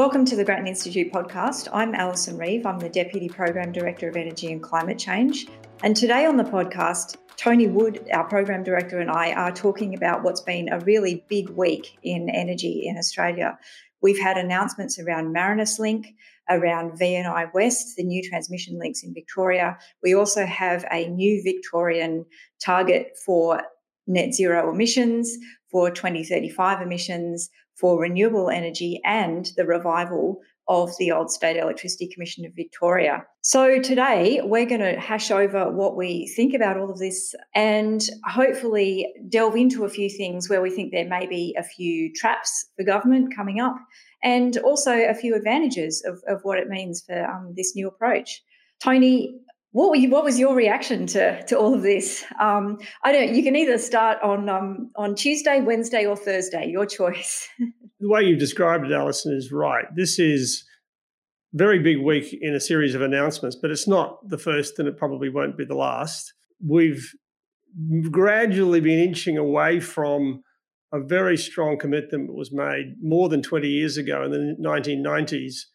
Welcome to the Grattan Institute podcast. I'm Alison Reeve. I'm the Deputy Program Director of Energy and Climate Change. And today on the podcast, Tony Wood, our Program Director, and I are talking about what's been a really big week in energy in Australia. We've had announcements around Marinus Link, around VNI West, the new transmission links in Victoria. We also have a new Victorian target for net zero emissions, for 2035 emissions, for renewable energy, and the revival of the old State Electricity Commission of Victoria. So today we're going to hash over what we think about all of this and hopefully delve into a few things where we think there may be a few traps for government coming up and also a few advantages of what it means for this new approach. Tony, what was your reaction to all of this? You can either start on Tuesday, Wednesday, or Thursday, your choice. The way you've described it, Alison, is right. This is a very big week in a series of announcements, but it's not the first and it probably won't be the last. We've gradually been inching away from a very strong commitment that was made more than 20 years ago in the 1990s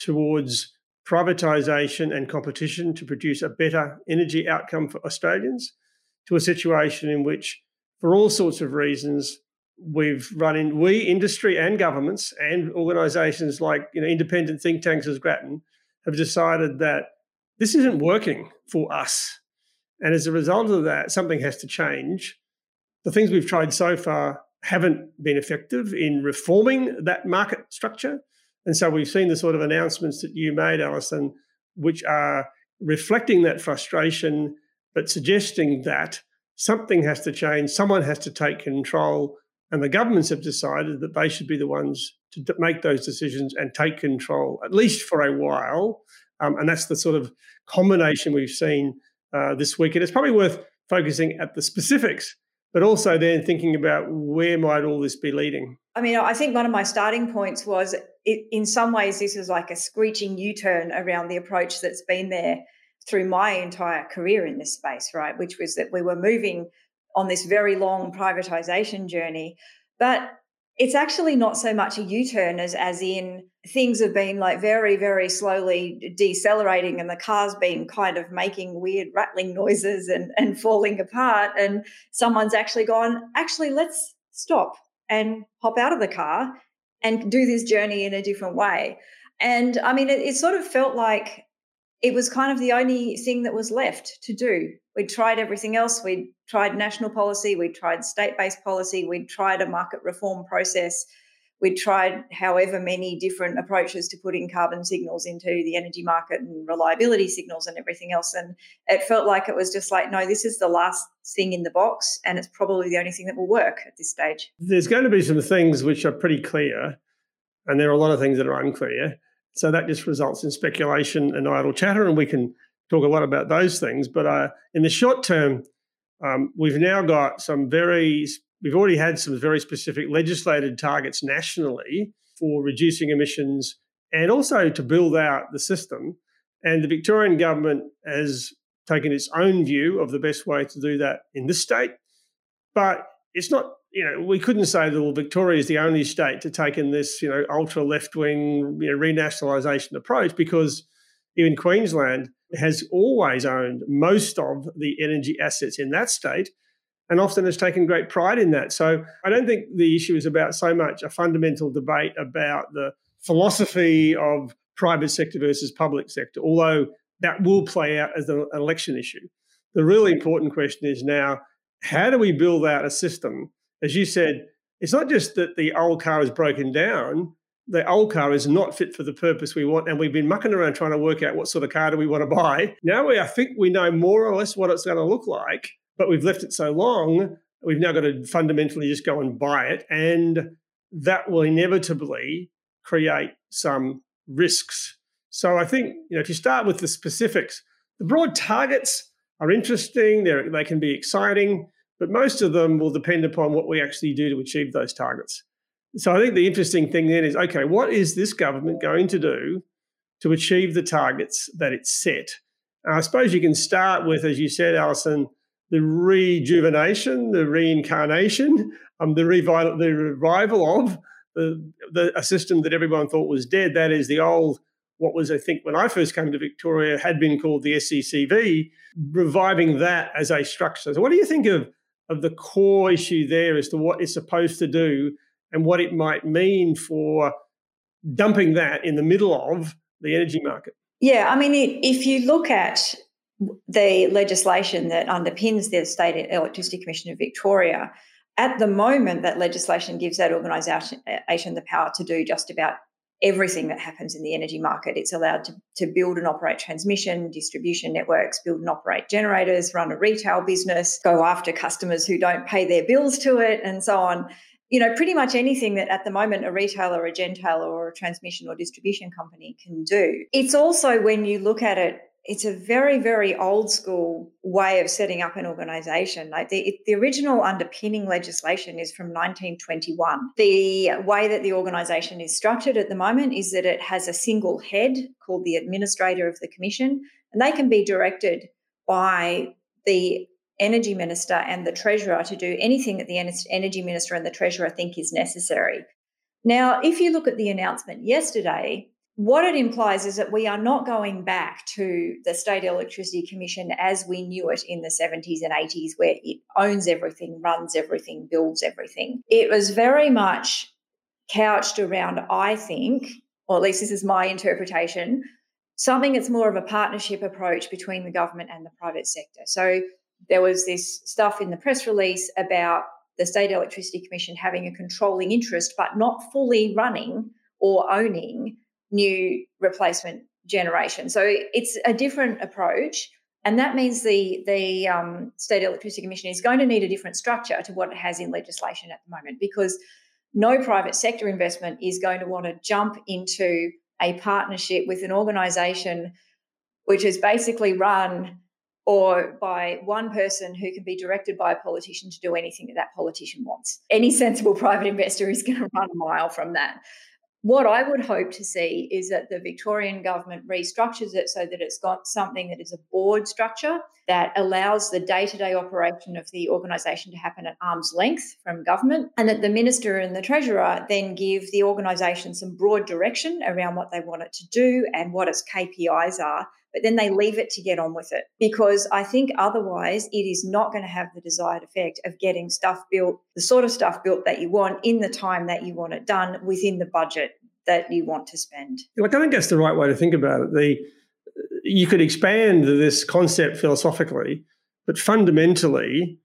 towards privatisation and competition to produce a better energy outcome for Australians, to a situation in which, for all sorts of reasons, industry and governments and organisations like independent think tanks as Grattan have decided that this isn't working for us. And as a result of that, something has to change. The things we've tried so far haven't been effective in reforming that market structure. And so we've seen the sort of announcements that you made, Alison, which are reflecting that frustration, but suggesting that something has to change, someone has to take control, and the governments have decided that they should be the ones to make those decisions and take control, at least for a while. And that's the sort of combination we've seen this week. And it's probably worth focusing at the specifics, but also then thinking about where might all this be leading. I mean, I think one of my starting points was, in some ways, this is like a screeching U-turn around the approach that's been there through my entire career in this space, right, which was that we were moving on this very long privatisation journey. But it's actually not so much a U-turn as in things have been like very, very slowly decelerating and the car's been kind of making weird rattling noises and falling apart, and someone's actually gone, let's stop and hop out of the car and do this journey in a different way. And I mean, it sort of felt like it was kind of the only thing that was left to do. We'd tried everything else. We'd tried national policy. We'd tried state-based policy. We'd tried a market reform process. We'd tried however many different approaches to putting carbon signals into the energy market and reliability signals and everything else. And it felt like it was just like, no, this is the last thing in the box and it's probably the only thing that will work at this stage. There's going to be some things which are pretty clear and there are a lot of things that are unclear. So that just results in speculation and idle chatter, and we can talk a lot about those things. But in the short term, we've now got we've already had some very specific legislated targets nationally for reducing emissions and also to build out the system. And the Victorian government has taken its own view of the best way to do that in this state. But it's not, we couldn't say that, well, Victoria is the only state to take in this, ultra left-wing renationalisation approach, because even Queensland has always owned most of the energy assets in that state, and often has taken great pride in that. So I don't think the issue is about so much a fundamental debate about the philosophy of private sector versus public sector, although that will play out as an election issue. The really important question is now, how do we build out a system? As you said, it's not just that the old car is broken down. The old car is not fit for the purpose we want, and we've been mucking around trying to work out what sort of car do we want to buy. Now I think we know more or less what it's going to look like, but we've left it so long, we've now got to fundamentally just go and buy it. And that will inevitably create some risks. So I think, if you start with the specifics, the broad targets are interesting. They can be exciting, but most of them will depend upon what we actually do to achieve those targets. So I think the interesting thing then is, okay, what is this government going to do to achieve the targets that it's set? And I suppose you can start with, as you said, Alison, the rejuvenation, the reincarnation, the revival of a system that everyone thought was dead. That is the old, what was, I think, when I first came to Victoria, had been called the SCCV, reviving that as a structure. So what do you think of the core issue there as to what it's supposed to do and what it might mean for dumping that in the middle of the energy market? Yeah, I mean, if you look at the legislation that underpins the State Electricity Commission of Victoria, at the moment that legislation gives that organisation the power to do just about everything that happens in the energy market. It's allowed to build and operate transmission, distribution networks, build and operate generators, run a retail business, go after customers who don't pay their bills to it, and so on. You know, pretty much anything that at the moment a retailer, a gentailer or a transmission or distribution company can do. It's also, when you look at it, it's a very, very old school way of setting up an organisation. Like the original underpinning legislation is from 1921. The way that the organisation is structured at the moment is that it has a single head called the administrator of the commission, and they can be directed by the Energy Minister and the Treasurer to do anything that the Energy Minister and the Treasurer think is necessary. Now, if you look at the announcement yesterday, what it implies is that we are not going back to the State Electricity Commission as we knew it in the 70s and 80s, where it owns everything, runs everything, builds everything. It was very much couched around, I think, or at least this is my interpretation, something that's more of a partnership approach between the government and the private sector. So there was this stuff in the press release about the State Electricity Commission having a controlling interest but not fully running or owning new replacement generation. So it's a different approach, and that means the State Electricity Commission is going to need a different structure to what it has in legislation at the moment, because no private sector investment is going to want to jump into a partnership with an organisation which is basically run or by one person who can be directed by a politician to do anything that politician wants. Any sensible private investor is going to run a mile from that. What I would hope to see is that the Victorian government restructures it so that it's got something that is a board structure that allows the day-to-day operation of the organisation to happen at arm's length from government, and that the Minister and the Treasurer then give the organisation some broad direction around what they want it to do and what its KPIs are, but then they leave it to get on with it, because I think otherwise it is not going to have the desired effect of getting stuff built, the sort of stuff built that you want in the time that you want it done within the budget that you want to spend. Look, I think that's the right way to think about it. You could expand this concept philosophically, but fundamentally,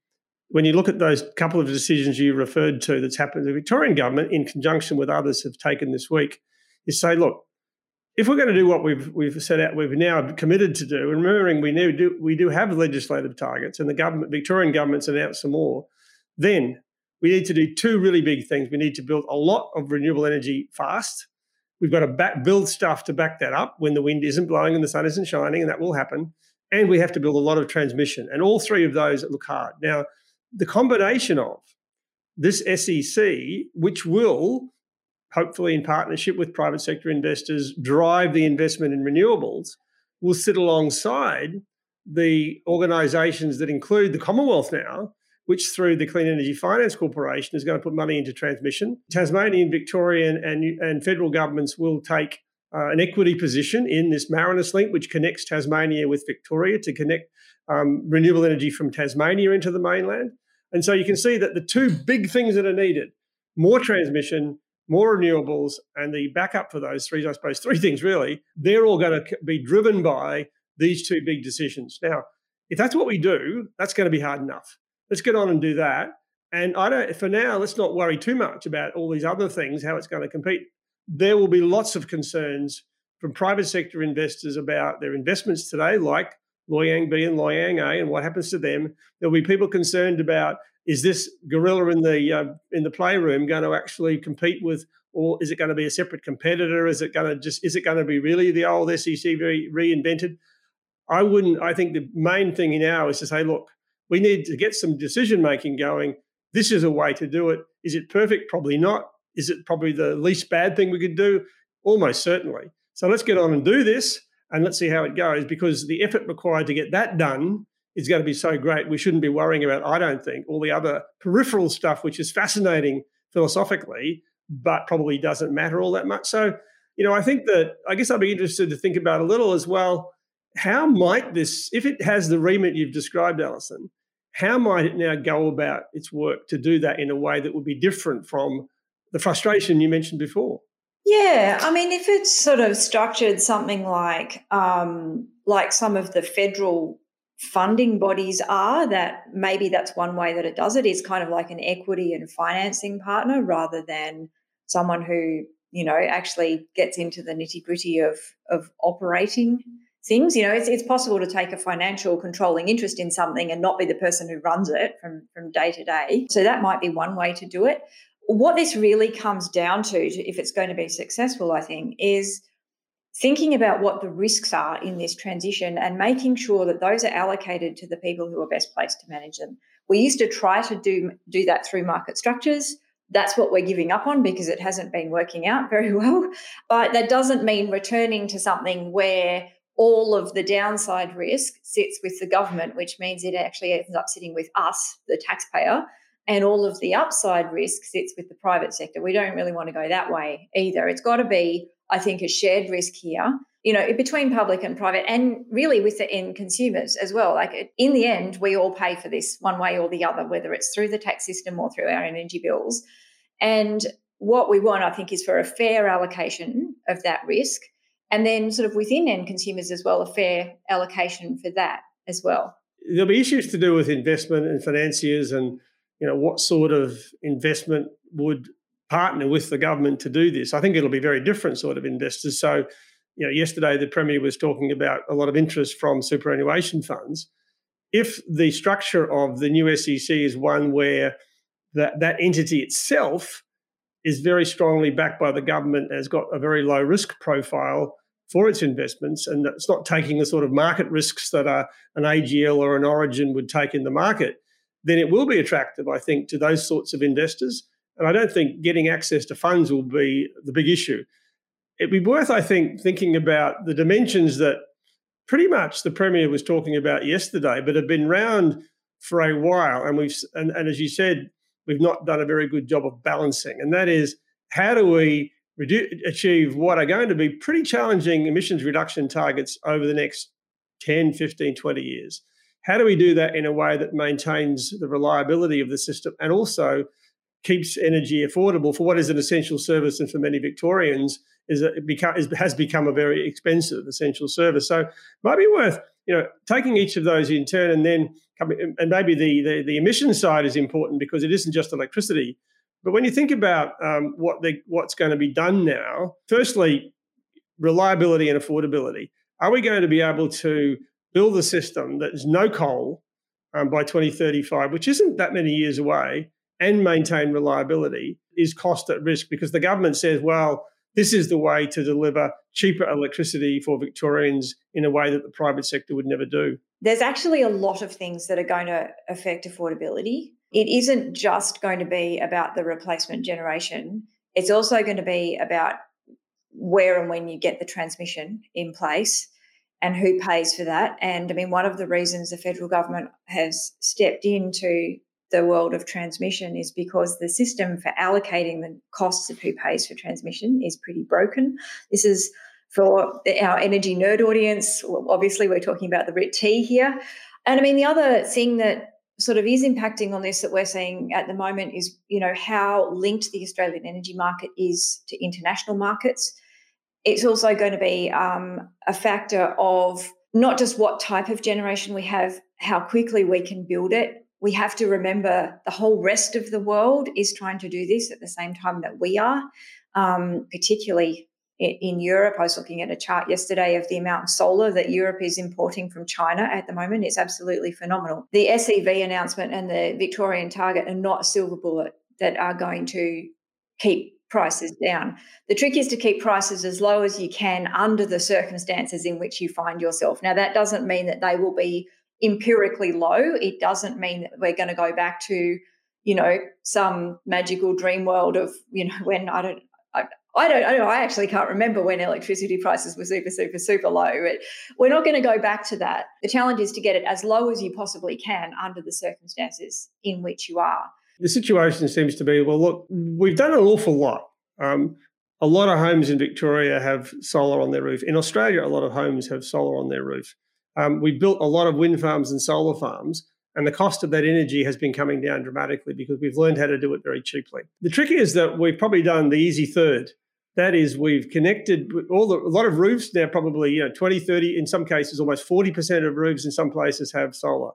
when you look at those couple of decisions you referred to that's happened, the Victorian government in conjunction with others have taken this week is say, look, if we're going to do what we've set out, we've now committed to do, and remembering we do have legislative targets, and the government, Victorian government's announced some more, then we need to do two really big things. We need to build a lot of renewable energy fast. We've got to build stuff to back that up when the wind isn't blowing and the sun isn't shining, and that will happen. And we have to build a lot of transmission, and all three of those look hard. Now, the combination of this SEC, which will hopefully in partnership with private sector investors, drive the investment in renewables, will sit alongside the organisations that include the Commonwealth now, which through the Clean Energy Finance Corporation is going to put money into transmission. Tasmanian, Victorian and federal governments will take an equity position in this Marinus Link, which connects Tasmania with Victoria to connect renewable energy from Tasmania into the mainland. And so you can see that the two big things that are needed, more transmission, more renewables, and the backup for those three, I suppose, three things really, they're all going to be driven by these two big decisions. Now, if that's what we do, that's going to be hard enough. Let's get on and do that. And for now, let's not worry too much about all these other things, how it's going to compete. There will be lots of concerns from private sector investors about their investments today, like Loy Yang B and Loy Yang A, and what happens to them. There'll be people concerned about, is this gorilla in the playroom going to actually compete with, or is it going to be a separate competitor? Is it going to be really the old SCCV reinvented? I think the main thing now is to say, look, we need to get some decision making going. This is a way to do it. Is it perfect? Probably not. Is it probably the least bad thing we could do? Almost certainly. So let's get on and do this, and let's see how it goes, because the effort required to get that done is going to be so great. We shouldn't be worrying about, I don't think, all the other peripheral stuff, which is fascinating philosophically, but probably doesn't matter all that much. So, you know, I think that, I guess I'd be interested to think about a little as well, how might this, if it has the remit you've described, Alison, how might it now go about its work to do that in a way that would be different from the frustration you mentioned before? Yeah, I mean, if it's sort of structured something like some of the federal funding bodies are, that maybe that's one way that it does it, is kind of like an equity and financing partner rather than someone who, you know, actually gets into the nitty-gritty of operating things. You know, it's possible to take a financial controlling interest in something and not be the person who runs it from day to day. So that might be one way to do it. What this really comes down to, if it's going to be successful, I think, is thinking about what the risks are in this transition and making sure that those are allocated to the people who are best placed to manage them. We used to try to do that through market structures. That's what we're giving up on because it hasn't been working out very well. But that doesn't mean returning to something where all of the downside risk sits with the government, which means it actually ends up sitting with us, the taxpayer, and all of the upside risk sits with the private sector. We don't really want to go that way either. It's got to be, I think, a shared risk here, you know, between public and private, and really with the end consumers as well. Like, in the end, we all pay for this one way or the other, whether it's through the tax system or through our energy bills. And what we want, I think, is for a fair allocation of that risk, and then sort of within end consumers as well, a fair allocation for that as well. There'll be issues to do with investment and financiers and, you know, what sort of investment would partner with the government to do this. I think it'll be very different sort of investors. So, you know, yesterday the Premier was talking about a lot of interest from superannuation funds. If the structure of the new SEC is one where that entity itself is very strongly backed by the government, has got a very low risk profile for its investments, and it's not taking the sort of market risks that an AGL or an Origin would take in the market, then it will be attractive, I think, to those sorts of investors. And I don't think getting access to funds will be the big issue. It'd be worth, I think, thinking about the dimensions that pretty much the Premier was talking about yesterday, but have been around for a while. And as you said, we've not done a very good job of balancing. And that is, how do we achieve what are going to be pretty challenging emissions reduction targets over the next 10, 15, 20 years? How do we do that in a way that maintains the reliability of the system and also keeps energy affordable for what is an essential service, and for many Victorians has become a very expensive essential service? So it might be worth, you know, taking each of those in turn, and then maybe the emission side is important because it isn't just electricity. But when you think about what's going to be done now, firstly, reliability and affordability. Are we going to be able to build a system that is no coal by 2035, which isn't that many years away, and maintain reliability? Is cost at risk? Because the government says, well, this is the way to deliver cheaper electricity for Victorians in a way that the private sector would never do. There's actually a lot of things that are going to affect affordability. It isn't just going to be about the replacement generation. It's also going to be about where and when you get the transmission in place and who pays for that. And I mean, one of the reasons the federal government has stepped into the world of transmission is because the system for allocating the costs of who pays for transmission is pretty broken. This is for our energy nerd audience. Obviously, we're talking about the RIT-T here. And I mean, the other thing that sort of is impacting on this that we're seeing at the moment is, you know, how linked the Australian energy market is to international markets. It's also going to be a factor of not just what type of generation we have, how quickly we can build it. We have to remember the whole rest of the world is trying to do this at the same time that we are, particularly in Europe. I was looking at a chart yesterday of the amount of solar that Europe is importing from China at the moment. It's absolutely phenomenal. The SEV announcement and the Victorian target are not a silver bullet that are going to keep prices down. The trick is to keep prices as low as you can under the circumstances in which you find yourself. Now, that doesn't mean that they will be empirically low. It doesn't mean that we're going to go back to, you know, some magical dream world of, you know, when I actually can't remember when electricity prices were super, super, super low. But we're not going to go back to that. The challenge is to get it as low as you possibly can under the circumstances in which you are. The situation seems to be, well, look, we've done an awful lot A lot of homes in Victoria have solar on their roof. In Australia, a lot of homes have solar on their roof. We built a lot of wind farms and solar farms, and the cost of that energy has been coming down dramatically because we've learned how to do it very cheaply. The trick is that we've probably done the easy third. That is, we've connected a lot of roofs now, probably 20, 30, in some cases, almost 40% of roofs in some places have solar.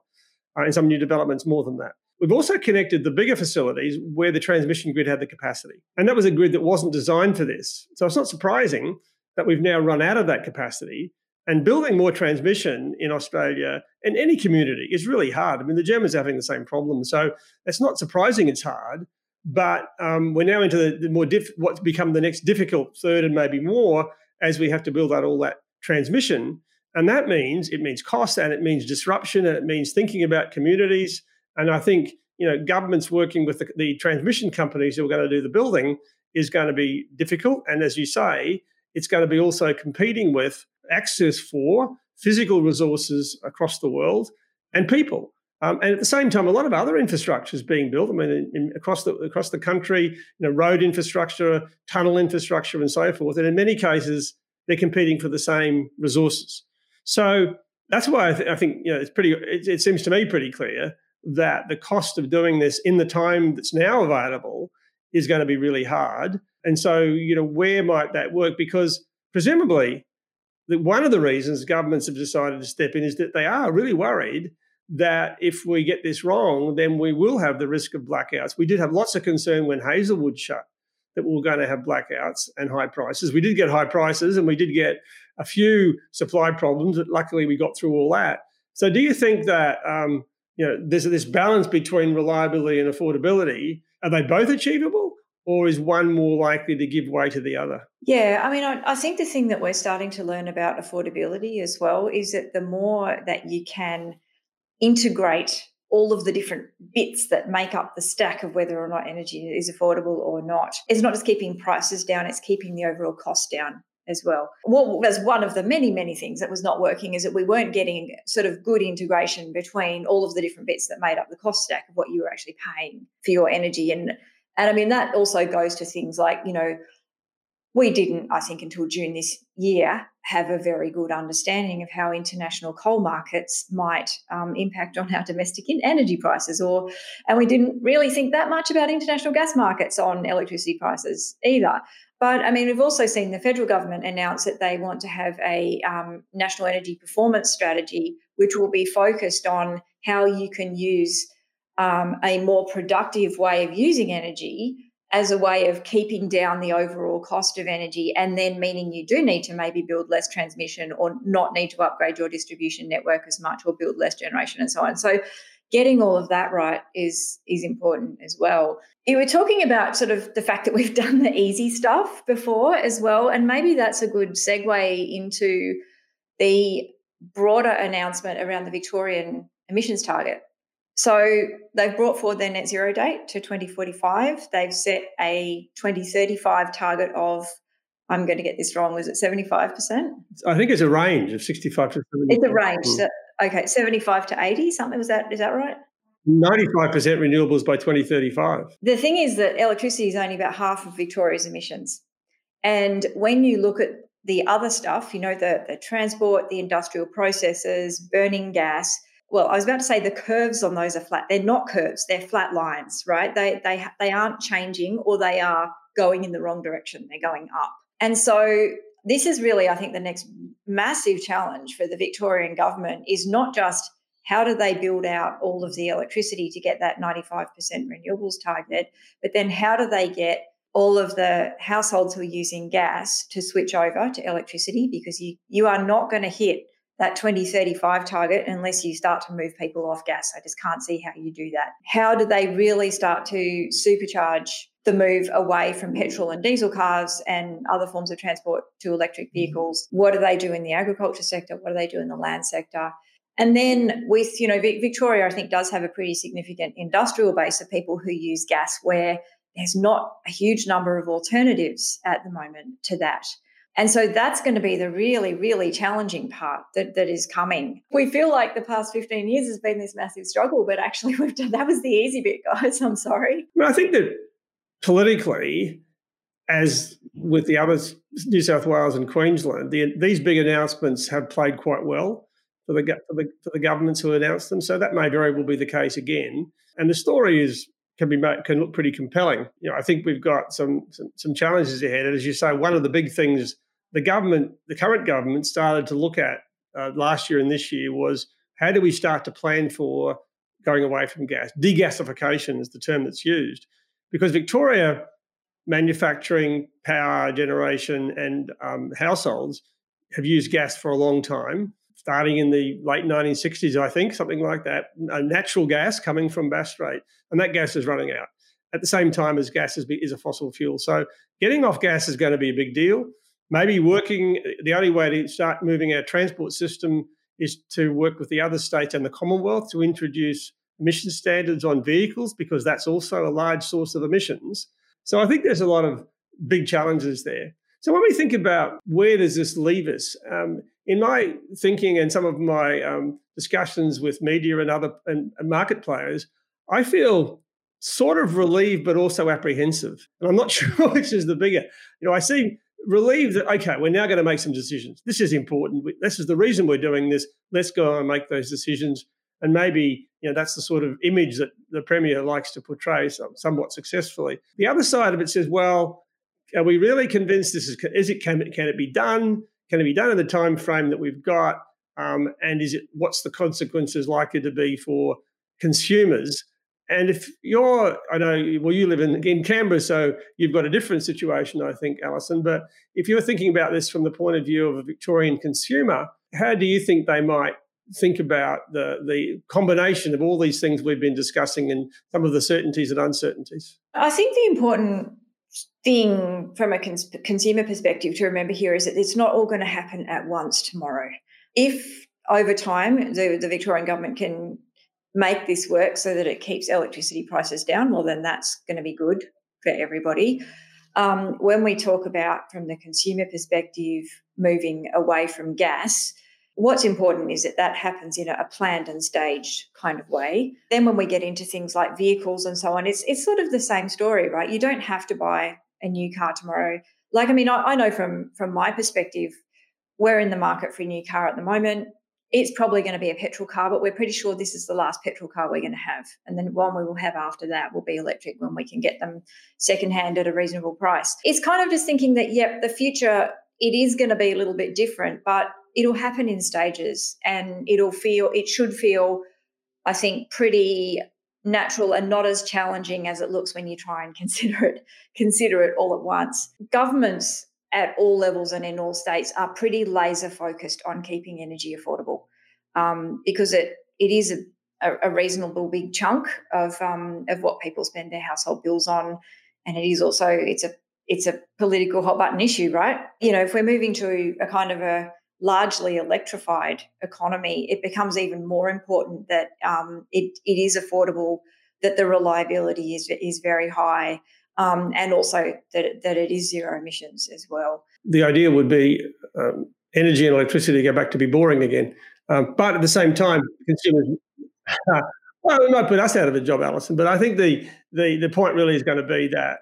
In some new developments, more than that. We've also connected the bigger facilities where the transmission grid had the capacity. And that was a grid that wasn't designed for this. So it's not surprising that we've now run out of that capacity. And building more transmission in Australia and any community is really hard. I mean, the Germans are having the same problem. So it's not surprising it's hard. But we're now into what's become the next difficult third and maybe more as we have to build out all that transmission. And that means cost, and it means disruption, and it means thinking about communities. And I think governments working with the transmission companies who are going to do the building is going to be difficult. And as you say, it's going to be also competing with access for physical resources across the world and people. And at the same time, a lot of other infrastructure is being built. I mean, across the country, road infrastructure, tunnel infrastructure, and so forth. And in many cases, they're competing for the same resources. So that's why I think it seems to me pretty clear that the cost of doing this in the time that's now available is going to be really hard. And so, where might that work? Because presumably, one of the reasons governments have decided to step in is that they are really worried that if we get this wrong, then we will have the risk of blackouts. We did have lots of concern when Hazelwood shut that we were going to have blackouts and high prices. We did get high prices and we did get a few supply problems, but luckily we got through all that. So do you think that there's this balance between reliability and affordability? Are they both achievable, or is one more likely to give way to the other? Yeah, I mean, I think the thing that we're starting to learn about affordability as well is that the more that you can integrate all of the different bits that make up the stack of whether or not energy is affordable or not, it's not just keeping prices down, it's keeping the overall cost down as well. Well, that's one of the many, many things that was not working, is that we weren't getting sort of good integration between all of the different bits that made up the cost stack of what you were actually paying for your energy. And I mean, that also goes to things like, we didn't, I think, until June this year, have a very good understanding of how international coal markets might impact on our domestic energy prices, and we didn't really think that much about international gas markets on electricity prices either. But, I mean, we've also seen the federal government announce that they want to have a national energy performance strategy, which will be focused on how you can use a more productive way of using energy as a way of keeping down the overall cost of energy, and then meaning you do need to maybe build less transmission or not need to upgrade your distribution network as much or build less generation and so on. So getting all of that right is important as well. You were talking about sort of the fact that we've done the easy stuff before as well, and maybe that's a good segue into the broader announcement around the Victorian emissions target. So they've brought forward their net zero date to 2045. They've set a 2035 target of, I'm going to get this wrong, was it 75%? I think it's a range of 65 to 75%. It's a range. So, okay, 75 to 80, something. Is that right? 95% renewables by 2035. The thing is that electricity is only about half of Victoria's emissions. And when you look at the other stuff, the transport, the industrial processes, burning gas, well, I was about to say the curves on those are flat. They're not curves. They're flat lines, right? They aren't changing, or they are going in the wrong direction. They're going up. And so this is really, I think, the next massive challenge for the Victorian government is not just how do they build out all of the electricity to get that 95% renewables target, but then how do they get all of the households who are using gas to switch over to electricity, because you are not going to hit that 2035 target unless you start to move people off gas. I just can't see how you do that. How do they really start to supercharge the move away from petrol and diesel cars and other forms of transport to electric vehicles? What do they do in the agriculture sector? What do they do in the land sector? And then with, Victoria, I think, does have a pretty significant industrial base of people who use gas, where there's not a huge number of alternatives at the moment to that. And so that's going to be the really, really challenging part that is coming. We feel like the past 15 years has been this massive struggle, but actually that was the easy bit, guys. I'm sorry. I mean, I think that politically, as with the others, New South Wales and Queensland, these big announcements have played quite well for the governments who announced them. So that may very well be the case again. And the story can look pretty compelling. You know, I think we've got some challenges ahead. And as you say, one of the big things the current government started to look at last year and this year was, how do we start to plan for going away from gas? Degasification is the term that's used, because Victoria, manufacturing, power generation and households have used gas for a long time, starting in the late 1960s, I think, something like that, a natural gas coming from Bass Strait, and that gas is running out at the same time as gas is a fossil fuel. So getting off gas is going to be a big deal. Maybe the only way to start moving our transport system is to work with the other states and the Commonwealth to introduce emission standards on vehicles, because that's also a large source of emissions. So I think there's a lot of big challenges there. So when we think about where does this leave us, in my thinking and some of my discussions with media and other and market players, I feel sort of relieved but also apprehensive. And I'm not sure which is the bigger. You know, I see relieved that, okay, we're now going to make some decisions. This is important. This is the reason we're doing this. Let's go and make those decisions. And maybe, you know, that's the sort of image that the Premier likes to portray somewhat successfully. The other side of it says, well, are we really convinced this can it be done? Can it be done in the time frame that we've got? And what's the consequences likely to be for consumers? And if you live in Canberra, so you've got a different situation, I think, Alison. But if you're thinking about this from the point of view of a Victorian consumer, how do you think they might think about the combination of all these things we've been discussing and some of the certainties and uncertainties? I think the important thing from a consumer perspective to remember here is that it's not all going to happen at once tomorrow. If over time the Victorian government can make this work so that it keeps electricity prices down, well, then that's going to be good for everybody. When we talk about, from the consumer perspective, moving away from gas, what's important is that that happens in a planned and staged kind of way. Then when we get into things like vehicles and so on, it's sort of the same story, right? You don't have to buy a new car tomorrow. Like, I mean, I know from my perspective, we're in the market for a new car at the moment. It's probably going to be a petrol car, but we're pretty sure this is the last petrol car we're going to have. And then one we will have after that will be electric when we can get them secondhand at a reasonable price. It's kind of just thinking that, yep, the future, it is going to be a little bit different, but it'll happen in stages, and it should feel, I think, pretty natural and not as challenging as it looks when you try and consider it all at once. Governments at all levels and in all states are pretty laser focused on keeping energy affordable, because it is a reasonable big chunk of what people spend their household bills on, and it's a political hot button issue, right? You know, if we're moving to a kind of a largely electrified economy, it becomes even more important that it is affordable, that the reliability is very high, and also that it is zero emissions as well. The idea would be energy and electricity go back to be boring again. But at the same time, consumers, well, it might put us out of a job, Alison, but I think the point really is going to be that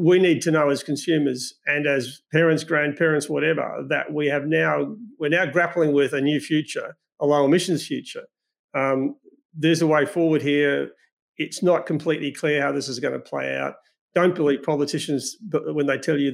we need to know as consumers and as parents, grandparents, whatever, that we're now grappling with a new future, a low emissions future. There's a way forward here. It's not completely clear how this is going to play out. Don't believe politicians when they tell you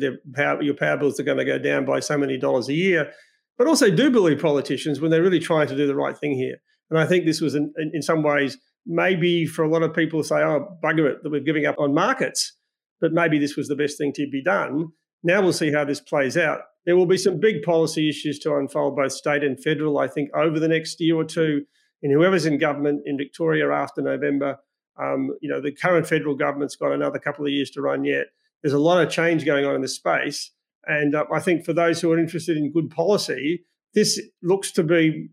your power bills are going to go down by so many dollars a year, but also do believe politicians when they're really trying to do the right thing here. And I think this was in some ways, maybe for a lot of people say, oh, bugger it, that we're giving up on markets. But maybe this was the best thing to be done. Now we'll see how this plays out. There will be some big policy issues to unfold, both state and federal, I think, over the next year or two. And whoever's in government in Victoria after November, you know, the current federal government's got another couple of years to run yet. There's a lot of change going on in this space. And I think for those who are interested in good policy, this looks to be,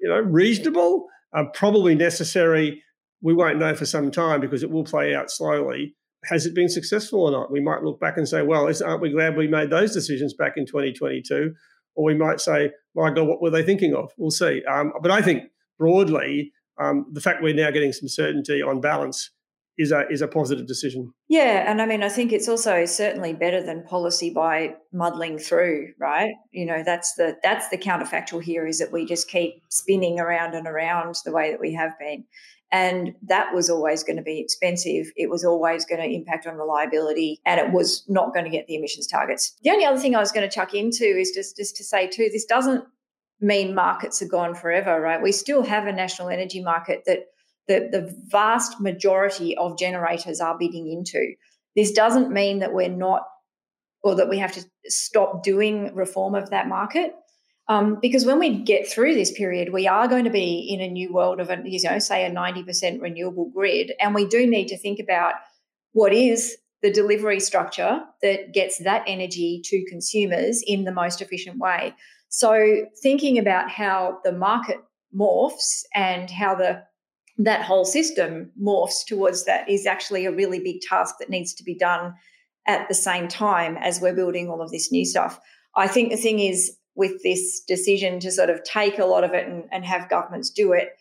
you know, reasonable, probably necessary. We won't know for some time because it will play out slowly. Has it been successful or not? We might look back and say, well, aren't we glad we made those decisions back in 2022? Or we might say, my God, what were they thinking of? We'll see. But I think broadly, the fact we're now getting some certainty on balance is a positive decision. Yeah, and I mean, I think it's also certainly better than policy by muddling through, right? You know, that's the counterfactual here, is that we just keep spinning around and around the way that we have been. And that was always going to be expensive. It was always going to impact on reliability, and it was not going to get the emissions targets. The only other thing I was going to chuck into is just to say too, this doesn't mean markets are gone forever, right? We still have a national energy market that the vast majority of generators are bidding into. This doesn't mean that we're not, or that we have to stop doing reform of that market. Because when we get through this period, we are going to be in a new world of, say, a 90% renewable grid. And we do need to think about what is the delivery structure that gets that energy to consumers in the most efficient way. So thinking about how the market morphs and how that whole system morphs towards that is actually a really big task that needs to be done at the same time as we're building all of this new stuff. I think the thing is, with this decision to sort of take a lot of it and have governments do it,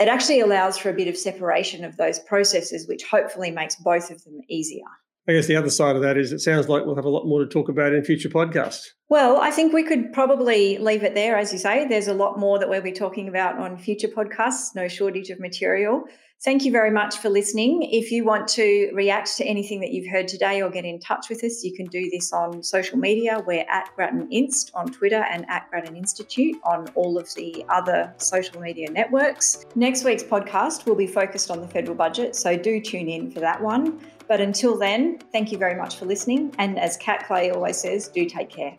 it actually allows for a bit of separation of those processes, which hopefully makes both of them easier. I guess the other side of that is it sounds like we'll have a lot more to talk about in future podcasts. Well, I think we could probably leave it there. As you say, there's a lot more that we'll be talking about on future podcasts, no shortage of material. Thank you very much for listening. If you want to react to anything that you've heard today or get in touch with us, you can do this on social media. We're at Grattan Inst on Twitter and at Grattan Institute on all of the other social media networks. Next week's podcast will be focused on the federal budget, so do tune in for that one. But until then, thank you very much for listening. And as Kat Clay always says, do take care.